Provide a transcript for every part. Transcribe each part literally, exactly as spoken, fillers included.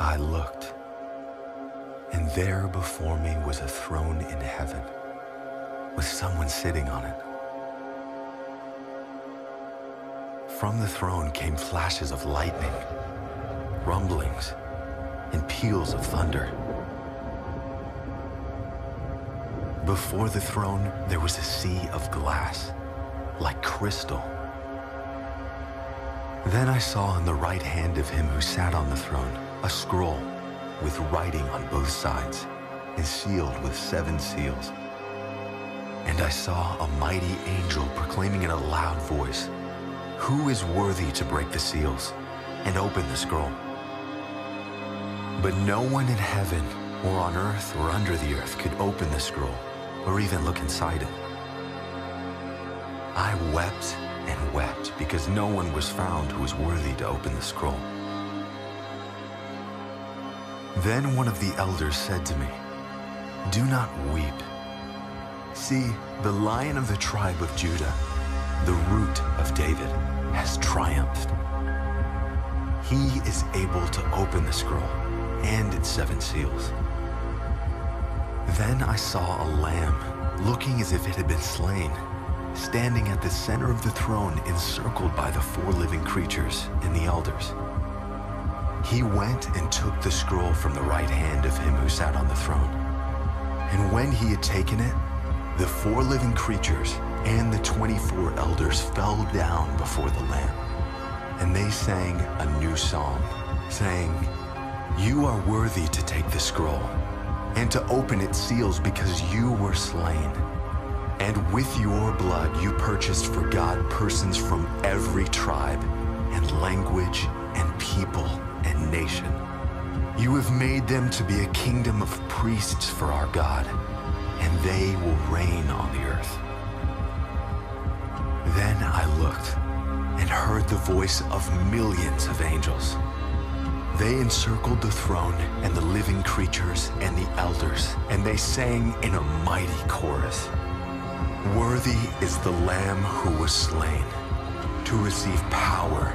I looked, and there before me was a throne in heaven, with someone sitting on it. From the throne came flashes of lightning, rumblings, and peals of thunder. Before the throne, there was a sea of glass, like crystal. Then I saw on the right hand of him who sat on the throne a scroll with writing on both sides and sealed with seven seals. And I saw a mighty angel proclaiming in a loud voice, "Who is worthy to break the seals and open the scroll?" But no one in heaven or on earth or under the earth could open the scroll or even look inside it. I wept and wept because no one was found who was worthy to open the scroll. Then one of the elders said to me, "Do not weep. See, the Lion of the tribe of Judah, the Root of David, has triumphed. He is able to open the scroll and its seven seals." Then I saw a lamb, looking as if it had been slain, standing at the center of the throne, encircled by the four living creatures and the elders. He went and took the scroll from the right hand of him who sat on the throne. And when he had taken it, the four living creatures and the twenty-four elders fell down before the Lamb. And they sang a new song, saying, "You are worthy to take the scroll and to open its seals, because you were slain. And with your blood you purchased for God persons from every tribe and language and people and nation. You have made them to be a kingdom of priests for our God, and they will reign on the earth." Then I looked and heard the voice of millions of angels. They encircled the throne and the living creatures and the elders, and they sang in a mighty chorus, "Worthy is the Lamb who was slain, to receive power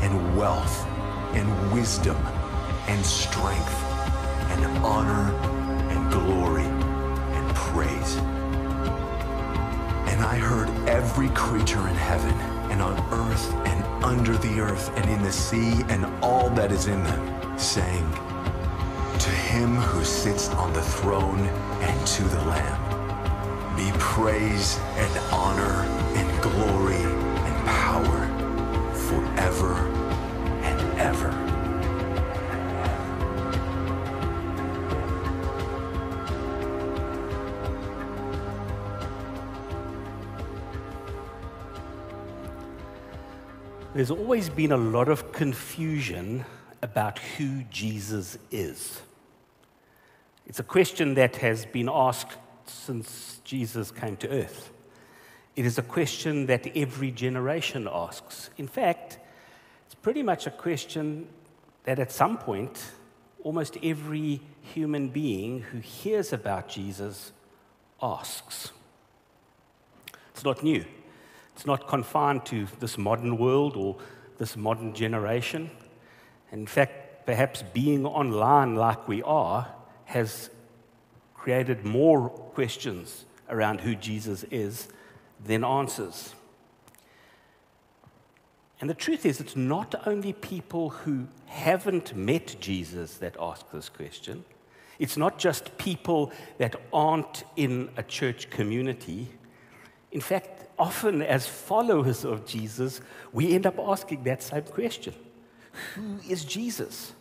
and wealth and wisdom and strength and honor and glory and praise." And I heard every creature in heaven and on earth and under the earth and in the sea and all that is in them, saying, "To him who sits on the throne and to the Lamb, be praise and honor and glory and power forever and ever." There's always been a lot of confusion about who Jesus is. It's a question that has been asked since Jesus came to earth. It is a question that every generation asks. In fact, it's pretty much a question that at some point, almost every human being who hears about Jesus asks. It's not new. It's not confined to this modern world or this modern generation. In fact, perhaps being online like we are has created more questions around who Jesus is than answers. And the truth is, it's not only people who haven't met Jesus that ask this question. It's not just people that aren't in a church community. In fact, often as followers of Jesus, we end up asking that same question. Who is Jesus?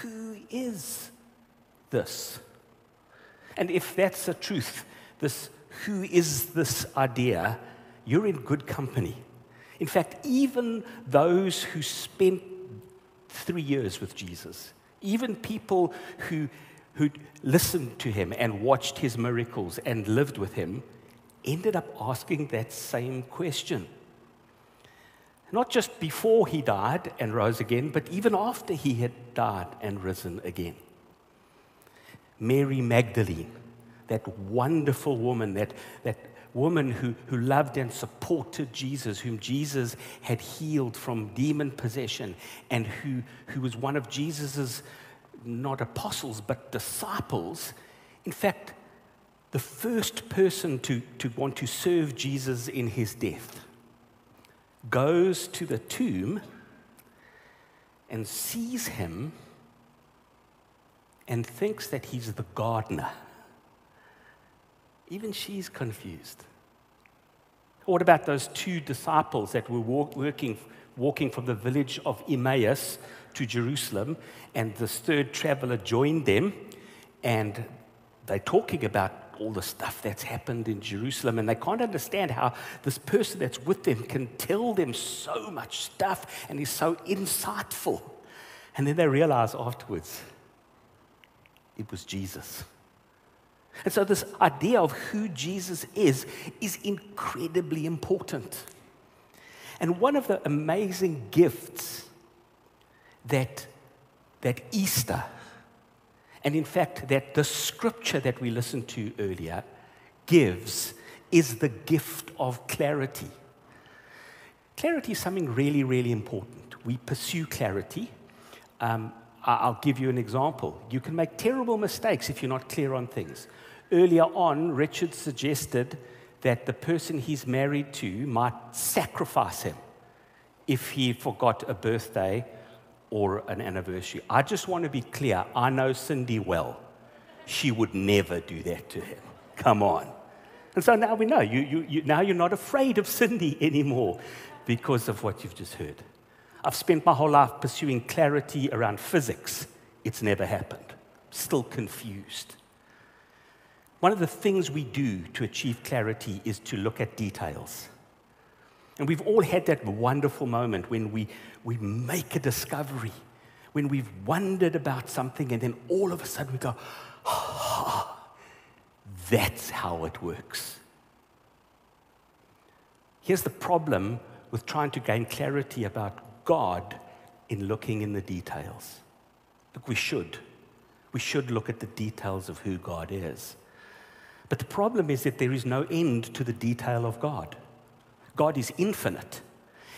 Who is this? And if that's the truth, this who is this idea, you're in good company. In fact, even those who spent three years with Jesus, even people who, who listened to him and watched his miracles and lived with him, ended up asking that same question. Not just before he died and rose again, but even after he had died and risen again. Mary Magdalene, that wonderful woman, that, that woman who, who loved and supported Jesus, whom Jesus had healed from demon possession, and who, who was one of Jesus's, not apostles, but disciples. In fact, the first person to, to want to serve Jesus in his death, goes to the tomb and sees him and thinks that he's the gardener. Even she's confused. What about those two disciples that were walk, working, walking from the village of Emmaus to Jerusalem, and this third traveler joined them, and they're talking about all the stuff that's happened in Jerusalem, and they can't understand how this person that's with them can tell them so much stuff and is so insightful. And then they realize afterwards, it was Jesus. And so this idea of who Jesus is is incredibly important. And one of the amazing gifts that, that Easter, and in fact that the scripture that we listened to earlier gives, is the gift of clarity. Clarity is something really, really important. We pursue clarity. Um, I'll give you an example. You can make terrible mistakes if you're not clear on things. Earlier on, Richard suggested that the person he's married to might sacrifice him if he forgot a birthday or an anniversary. I just want to be clear. I know Cindy well. She would never do that to him. Come on. And so now we know. You, you, you, now you're not afraid of Cindy anymore because of what you've just heard. I've spent my whole life pursuing clarity around physics. It's never happened. Still confused. One of the things we do to achieve clarity is to look at details. And we've all had that wonderful moment when we, we make a discovery, when we've wondered about something, and then all of a sudden we go, oh, that's how it works. Here's the problem with trying to gain clarity about God in looking in the details. Look, we should. We should look at the details of who God is. But the problem is that there is no end to the detail of God. God is infinite.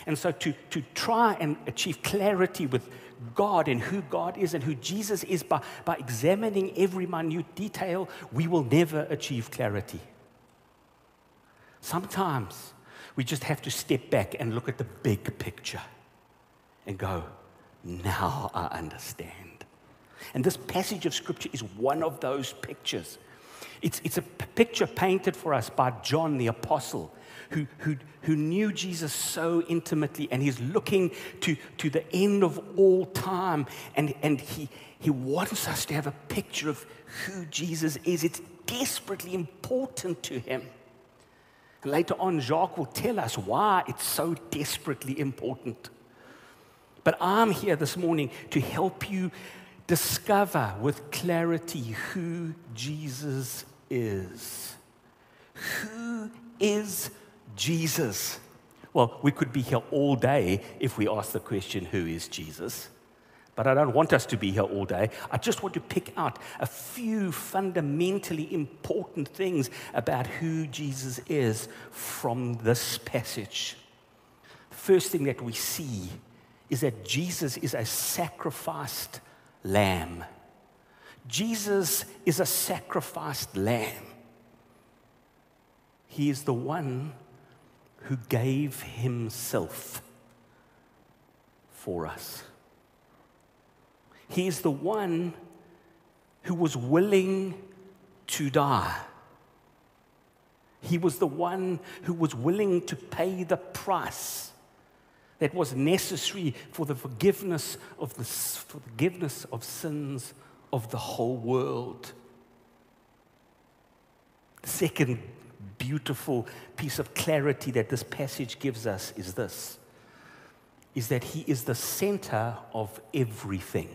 And so to, to try and achieve clarity with God and who God is and who Jesus is by, by examining every minute detail, we will never achieve clarity. Sometimes we just have to step back and look at the big picture and go, now I understand. And this passage of Scripture is one of those pictures. It's, it's a picture painted for us by John the Apostle, who, who, who knew Jesus so intimately, and he's looking to, to the end of all time, and, and he, he wants us to have a picture of who Jesus is. It's desperately important to him. Later on, Jacques will tell us why it's so desperately important. But I'm here this morning to help you discover with clarity who Jesus is. Who is Jesus? Well, we could be here all day if we ask the question, who is Jesus? But I don't want us to be here all day. I just want to pick out a few fundamentally important things about who Jesus is from this passage. The first thing that we see is that Jesus is a sacrificed lamb. Jesus is a sacrificed lamb. He is the one who gave himself for us. He is the one who was willing to die. He was the one who was willing to pay the price that was necessary for the forgiveness of the forgiveness of sins of the whole world. The second beautiful piece of clarity that this passage gives us is this, is that he is the center of everything.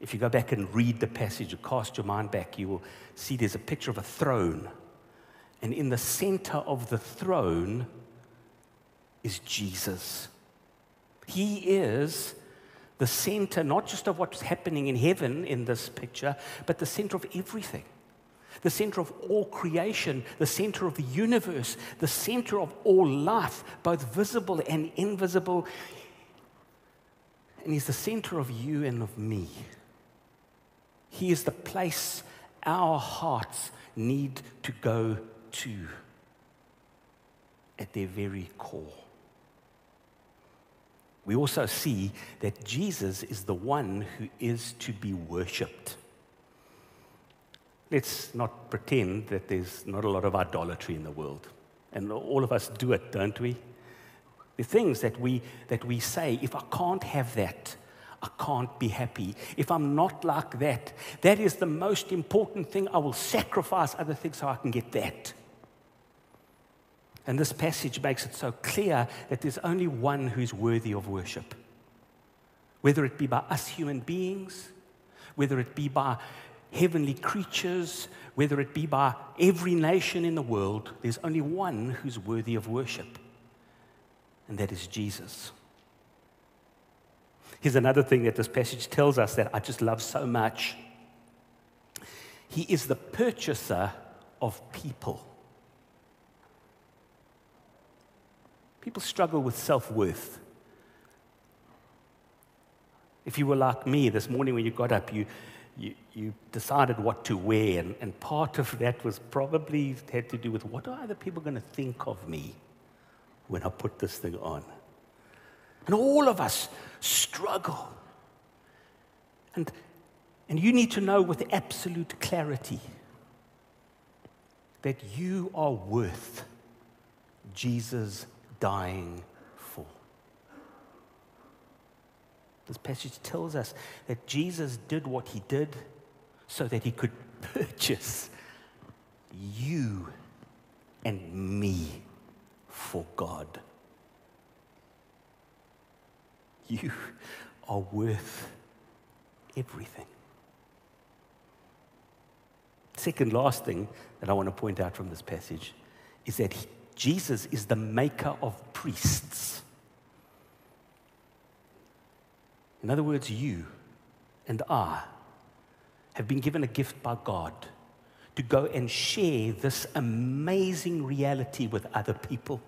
If you go back and read the passage, cast your mind back, you will see there's a picture of a throne. And in the center of the throne is Jesus. He is the center, not just of what's happening in heaven in this picture, but the center of everything. the center of all creation, the center of the universe, the center of all life, both visible and invisible. And he's the center of you and of me. He is the place our hearts need to go to at their very core. We also see that Jesus is the one who is to be worshipped. Let's not pretend that there's not a lot of idolatry in the world. And all of us do it, don't we? The things that we, that we say, if I can't have that, I can't be happy. If I'm not like that, that is the most important thing. I will sacrifice other things so I can get that. And this passage makes it so clear that there's only one who's worthy of worship. Whether it be by us human beings, whether it be by heavenly creatures, whether it be by every nation in the world, there's only one who's worthy of worship, and that is Jesus. Here's another thing that this passage tells us that I just love so much. He is the purchaser of people. People struggle with self-worth. If you were like me this morning when you got up, you, you, you decided what to wear, and, and part of that was probably had to do with what are other people going to think of me when I put this thing on? And all of us struggle. And, and you need to know with absolute clarity that you are worth Jesus dying for. This passage tells us that Jesus did what he did so that he could purchase you and me for God. You are worth everything. Second last thing that I want to point out from this passage is that he Jesus is the maker of priests. In other words, you and I have been given a gift by God to go and share this amazing reality with other people.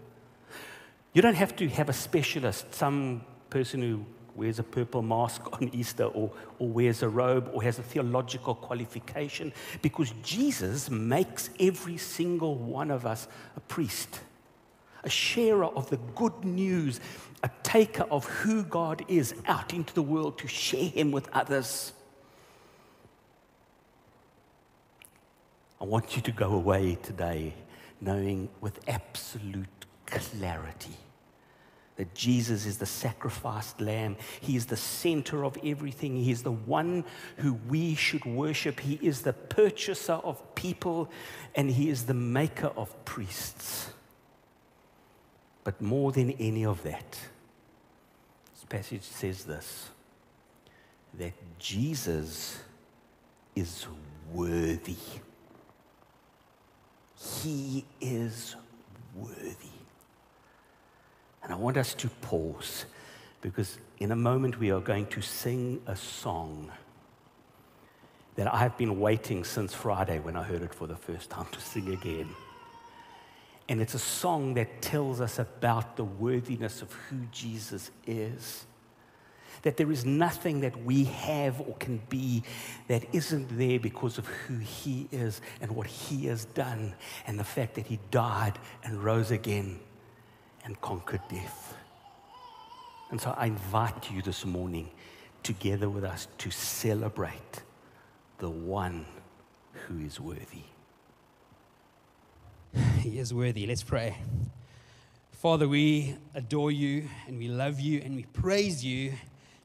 You don't have to have a specialist, some person who wears a purple mask on Easter or, or wears a robe or has a theological qualification, because Jesus makes every single one of us a priest, a sharer of the good news, a taker of who God is out into the world to share him with others. I want you to go away today knowing with absolute clarity that Jesus is the sacrificed lamb. He is the center of everything. He is the one who we should worship. He is the purchaser of people, and he is the maker of priests. But more than any of that, this passage says this, that Jesus is worthy. He is worthy. And I want us to pause, because in a moment we are going to sing a song that I have been waiting since Friday when I heard it for the first time to sing again. And it's a song that tells us about the worthiness of who Jesus is, that there is nothing that we have or can be that isn't there because of who he is and what he has done and the fact that he died and rose again and conquered death. And so I invite you this morning, together with us, to celebrate the one who is worthy. He is worthy. Let's pray. Father, we adore you, and we love you, and we praise you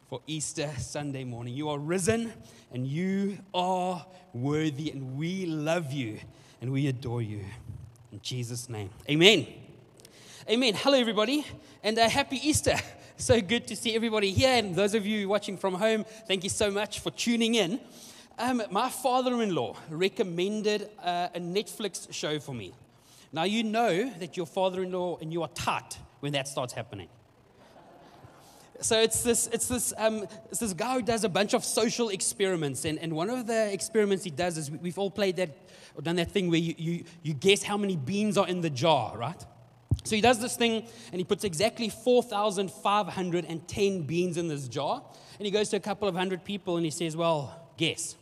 for Easter Sunday morning. You are risen, and you are worthy, and we love you, and we adore you. In Jesus' name, amen. Amen. Hello, everybody, and a happy Easter. So good to see everybody here, and those of you watching from home, thank you so much for tuning in. Um, my father-in-law recommended uh, a Netflix show for me. Now, you know that your father-in-law and you are tight when that starts happening. So it's this, it's this, um, it's this guy who does a bunch of social experiments, and, and one of the experiments he does is we've all played that or done that thing where you, you you guess how many beans are in the jar, right? So he does this thing, and he puts exactly four thousand five hundred ten beans in this jar, and he goes to a couple of hundred people, and he says, "Well, guess."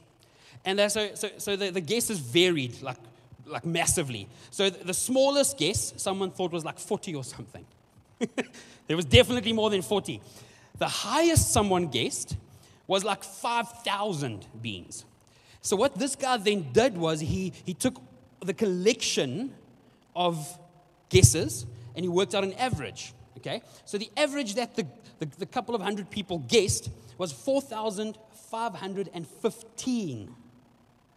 And so so so the, the guess is varied, like like massively. So the, the smallest guess someone thought was like forty or something. There was definitely more than forty. The highest someone guessed was like five thousand beans. So what this guy then did was he, he took the collection of guesses and he worked out an average, okay? So the average that the, the, the couple of hundred people guessed was four thousand five hundred fifteen,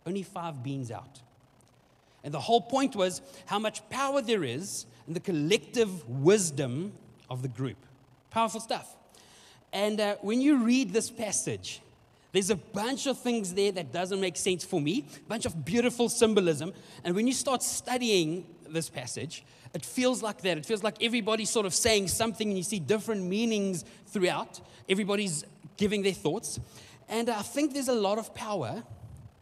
only five beans out. And the whole point was how much power there is in the collective wisdom of the group. Powerful stuff. And uh, when you read this passage, there's a bunch of things there that doesn't make sense for me, a bunch of beautiful symbolism. And when you start studying this passage, it feels like that. It feels like everybody's sort of saying something, and you see different meanings throughout. Everybody's giving their thoughts. And I think there's a lot of power,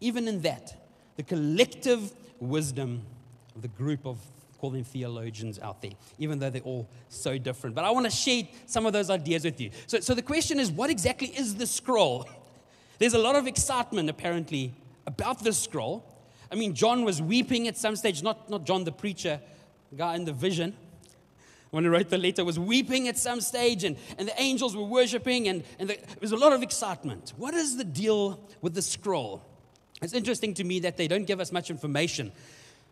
even in that, the collective wisdom of the group of, call them theologians out there, even though they're all so different. But I want to share some of those ideas with you. So, so the question is, what exactly is the scroll? There's a lot of excitement, apparently, about this scroll. I mean, John was weeping at some stage, not, not John the preacher, the guy in the vision, when he wrote the letter, was weeping at some stage, and, and the angels were worshiping, and, and there was a lot of excitement. What is the deal with the scroll? It's interesting to me that they don't give us much information.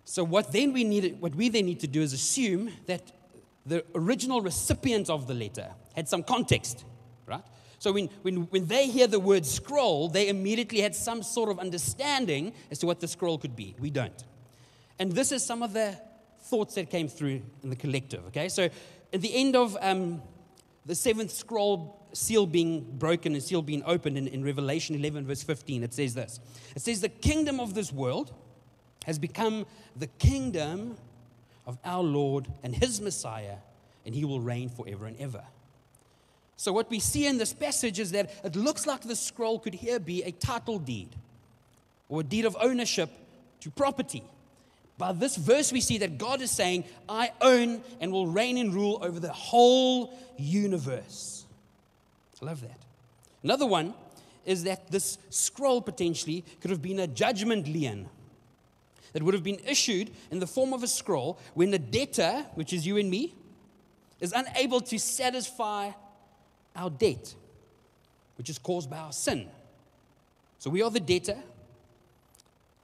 So what then we need, what we then need to do is assume that the original recipient of the letter had some context, right? So when, when, when they hear the word scroll, they immediately had some sort of understanding as to what the scroll could be. We don't. And this is some of the thoughts that came through in the collective, okay? So at the end of um, the seventh scroll seal being broken and seal being opened in, in Revelation eleven verse fifteen, it says this. It says, "The kingdom of this world has become the kingdom of our Lord and his Messiah, and he will reign forever and ever." So what we see in this passage is that it looks like the scroll could here be a title deed or a deed of ownership to property. By this verse, we see that God is saying, "I own and will reign and rule over the whole universe." I love that. Another one is that this scroll potentially could have been a judgment lien that would have been issued in the form of a scroll when the debtor, which is you and me, is unable to satisfy our debt, which is caused by our sin. So we are the debtor,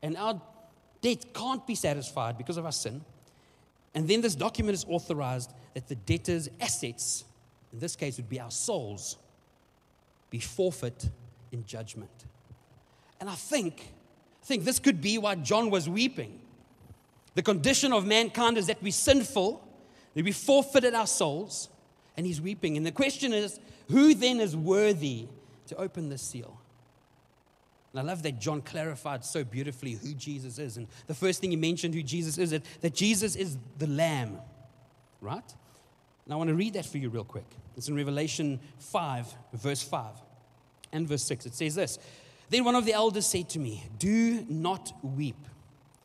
and our debt can't be satisfied because of our sin. And then this document is authorized that the debtor's assets, in this case would be our souls, be forfeit in judgment. And I think I think this could be why John was weeping. The condition of mankind is that we're sinful, that we forfeited our souls, and he's weeping. And the question is, who then is worthy to open this seal? And I love that John clarified so beautifully who Jesus is. And the first thing he mentioned who Jesus is, that, that Jesus is the Lamb, right? And I want to read that for you real quick. It's in Revelation five, verse five and verse six. It says this. "Then one of the elders said to me, 'Do not weep.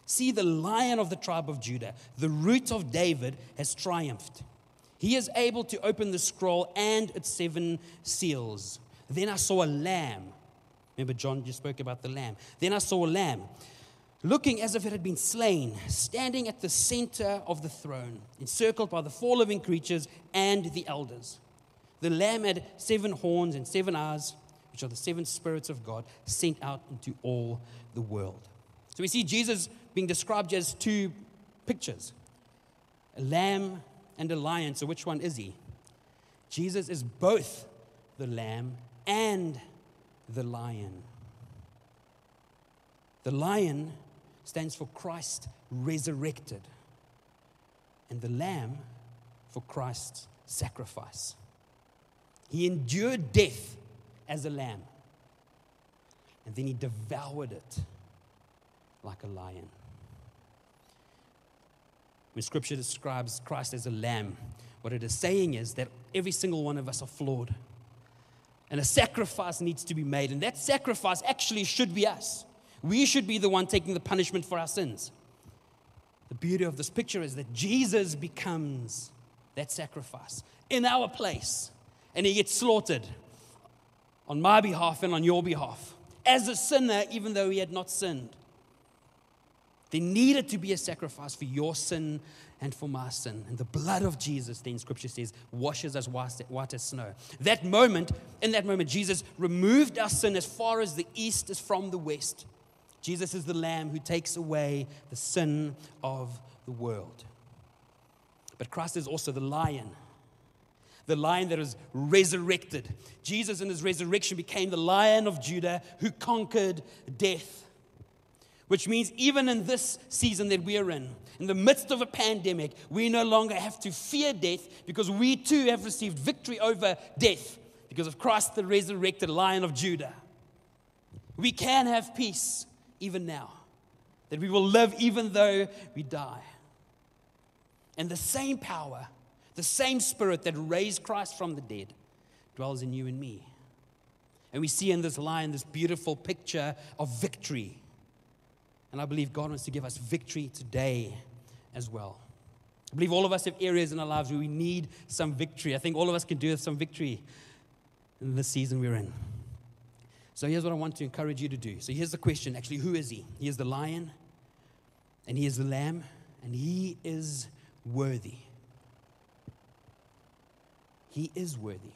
See, the Lion of the tribe of Judah, the Root of David, has triumphed. He is able to open the scroll and its seven seals.' Then I saw a lamb." Remember, John just spoke about the lamb. "Then I saw a lamb, looking as if it had been slain, standing at the center of the throne, encircled by the four living creatures and the elders. The lamb had seven horns and seven eyes, which are the seven spirits of God sent out into all the world." So we see Jesus being described as two pictures, a lamb and a lion. So which one is he? Jesus is both the lamb and the lion. The lion stands for Christ resurrected, and the lamb for Christ's sacrifice. He endured death as a lamb, and then he devoured it like a lion. When Scripture describes Christ as a lamb, what it is saying is that every single one of us are flawed. And a sacrifice needs to be made. And that sacrifice actually should be us. We should be the one taking the punishment for our sins. The beauty of this picture is that Jesus becomes that sacrifice in our place. And he gets slaughtered on my behalf and on your behalf. As a sinner, even though he had not sinned. There needed to be a sacrifice for your sin and for my sin. And the blood of Jesus, then Scripture says, washes us white as snow. That moment, in that moment, Jesus removed our sin as far as the east is from the west. Jesus is the Lamb who takes away the sin of the world. But Christ is also the Lion. The Lion that is resurrected. Jesus in his resurrection became the Lion of Judah who conquered death. Which means even in this season that we are in, in the midst of a pandemic, we no longer have to fear death because we too have received victory over death because of Christ the resurrected Lion of Judah. We can have peace even now, that we will live even though we die. And the same power, the same Spirit that raised Christ from the dead dwells in you and me. And we see in this Lion this beautiful picture of victory. And I believe God wants to give us victory today as well. I believe all of us have areas in our lives where we need some victory. I think all of us can do with some victory in this season we're in. So here's what I want to encourage you to do. So here's the question, actually, who is he? He is the Lion, and he is the Lamb, and he is worthy. He is worthy.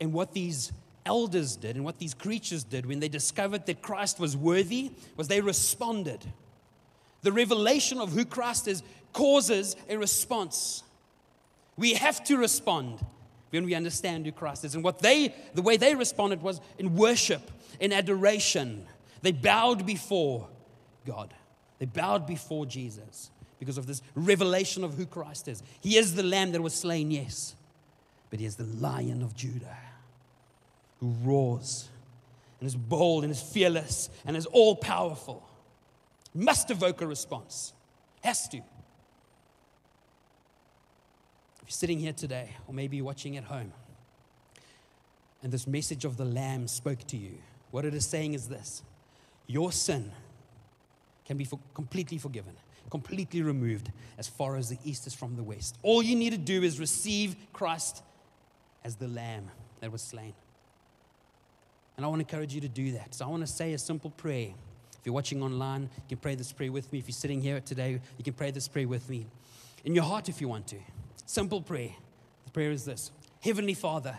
And what these elders did and what these creatures did when they discovered that Christ was worthy was they responded. The revelation of who Christ is causes a response. We have to respond when we understand who Christ is. And what they, the way they responded was in worship, in adoration. They bowed before God. They bowed before Jesus because of this revelation of who Christ is. He is the Lamb that was slain, yes, but he is the Lion of Judah, who roars and is bold and is fearless and is all-powerful, must evoke a response, has to. If you're sitting here today or maybe watching at home and this message of the Lamb spoke to you, what it is saying is this: your sin can be for completely forgiven, completely removed as far as the east is from the west. All you need to do is receive Christ as the Lamb that was slain. And I want to encourage you to do that. So I want to say a simple prayer. If you're watching online, you can pray this prayer with me. If you're sitting here today, you can pray this prayer with me. In your heart if you want to. Simple prayer. The prayer is this. Heavenly Father. I'm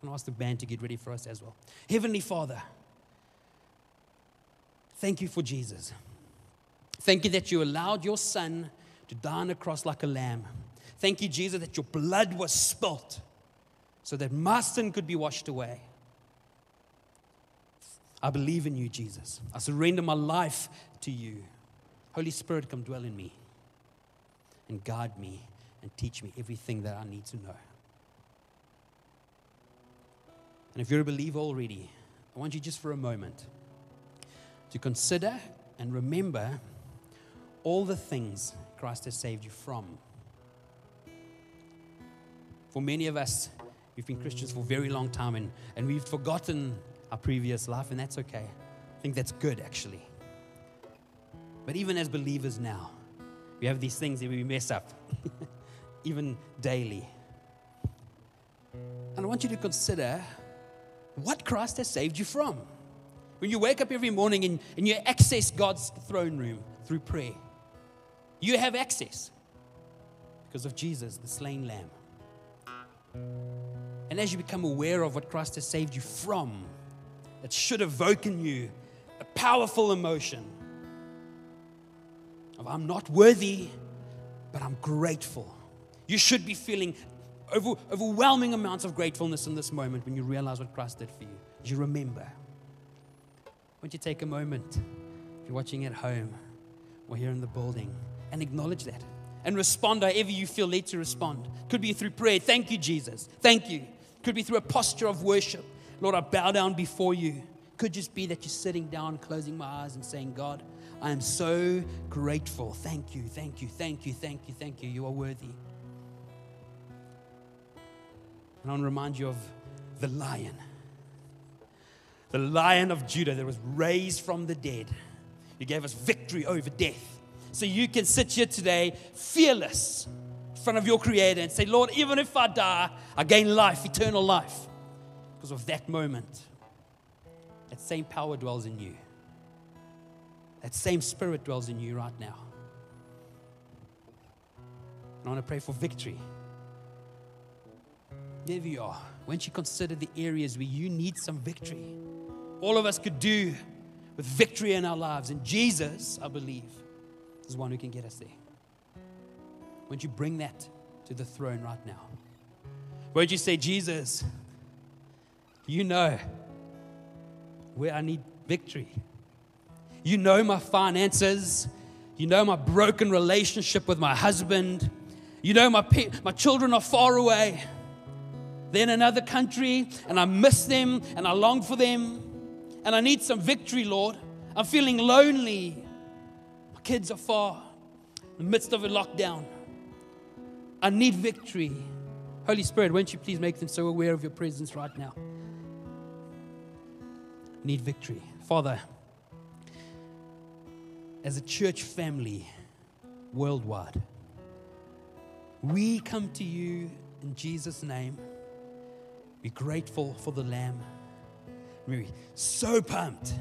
going to ask the band to get ready for us as well. Heavenly Father, thank you for Jesus. Thank you that you allowed your Son to die on a cross like a lamb. Thank you, Jesus, that your blood was spilt so that my sin could be washed away. I believe in you, Jesus. I surrender my life to you. Holy Spirit, come dwell in me and guide me and teach me everything that I need to know. And if you're a believer already, I want you just for a moment to consider and remember all the things Christ has saved you from. For many of us, we've been Christians for a very long time and, and we've forgotten our previous life, and that's okay. I think that's good, actually. But even as believers now, we have these things that we mess up, even daily. And I want you to consider what Christ has saved you from. When you wake up every morning and, and you access God's throne room through prayer, you have access because of Jesus, the slain Lamb. And as you become aware of what Christ has saved you from, it should evoke in you a powerful emotion of I'm not worthy, but I'm grateful. You should be feeling over, overwhelming amounts of gratefulness in this moment when you realize what Christ did for you. You remember. Won't you take a moment, if you're watching at home or here in the building, and acknowledge that and respond however you feel led to respond. Could be through prayer. Thank you, Jesus. Thank you. Could be through a posture of worship. Lord, I bow down before you. Could just be that you're sitting down, closing my eyes and saying, God, I am so grateful. Thank you, thank you, thank you, thank you, thank you. You are worthy. And I want to remind you of the lion. The Lion of Judah that was raised from the dead. You gave us victory over death. So you can sit here today fearless in front of your Creator and say, Lord, even if I die, I gain life, eternal life. Because of that moment, that same power dwells in you. That same spirit dwells in you right now. And I want to pray for victory. There you are. Won't you consider the areas where you need some victory? All of us could do with victory in our lives. And Jesus, I believe, is one who can get us there. Won't you bring that to the throne right now? Won't you say, Jesus, you know where I need victory. You know my finances. You know my broken relationship with my husband. You know my pe- my children are far away. They're in another country, and I miss them, and I long for them, and I need some victory, Lord. I'm feeling lonely. My kids are far in the midst of a lockdown. I need victory. Holy Spirit, won't you please make them so aware of your presence right now? I need victory. Father, as a church family worldwide, we come to you in Jesus' name. Be grateful for the Lamb. We're so pumped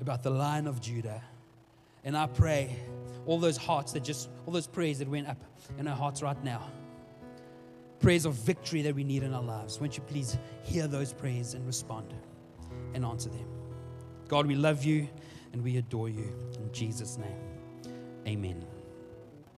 about the Lion of Judah. And I pray all those hearts that just, all those prayers that went up in our hearts right now. Prayers of victory that we need in our lives. Won't you please hear those prayers and respond and answer them. God, we love you and we adore you. In Jesus' name, amen.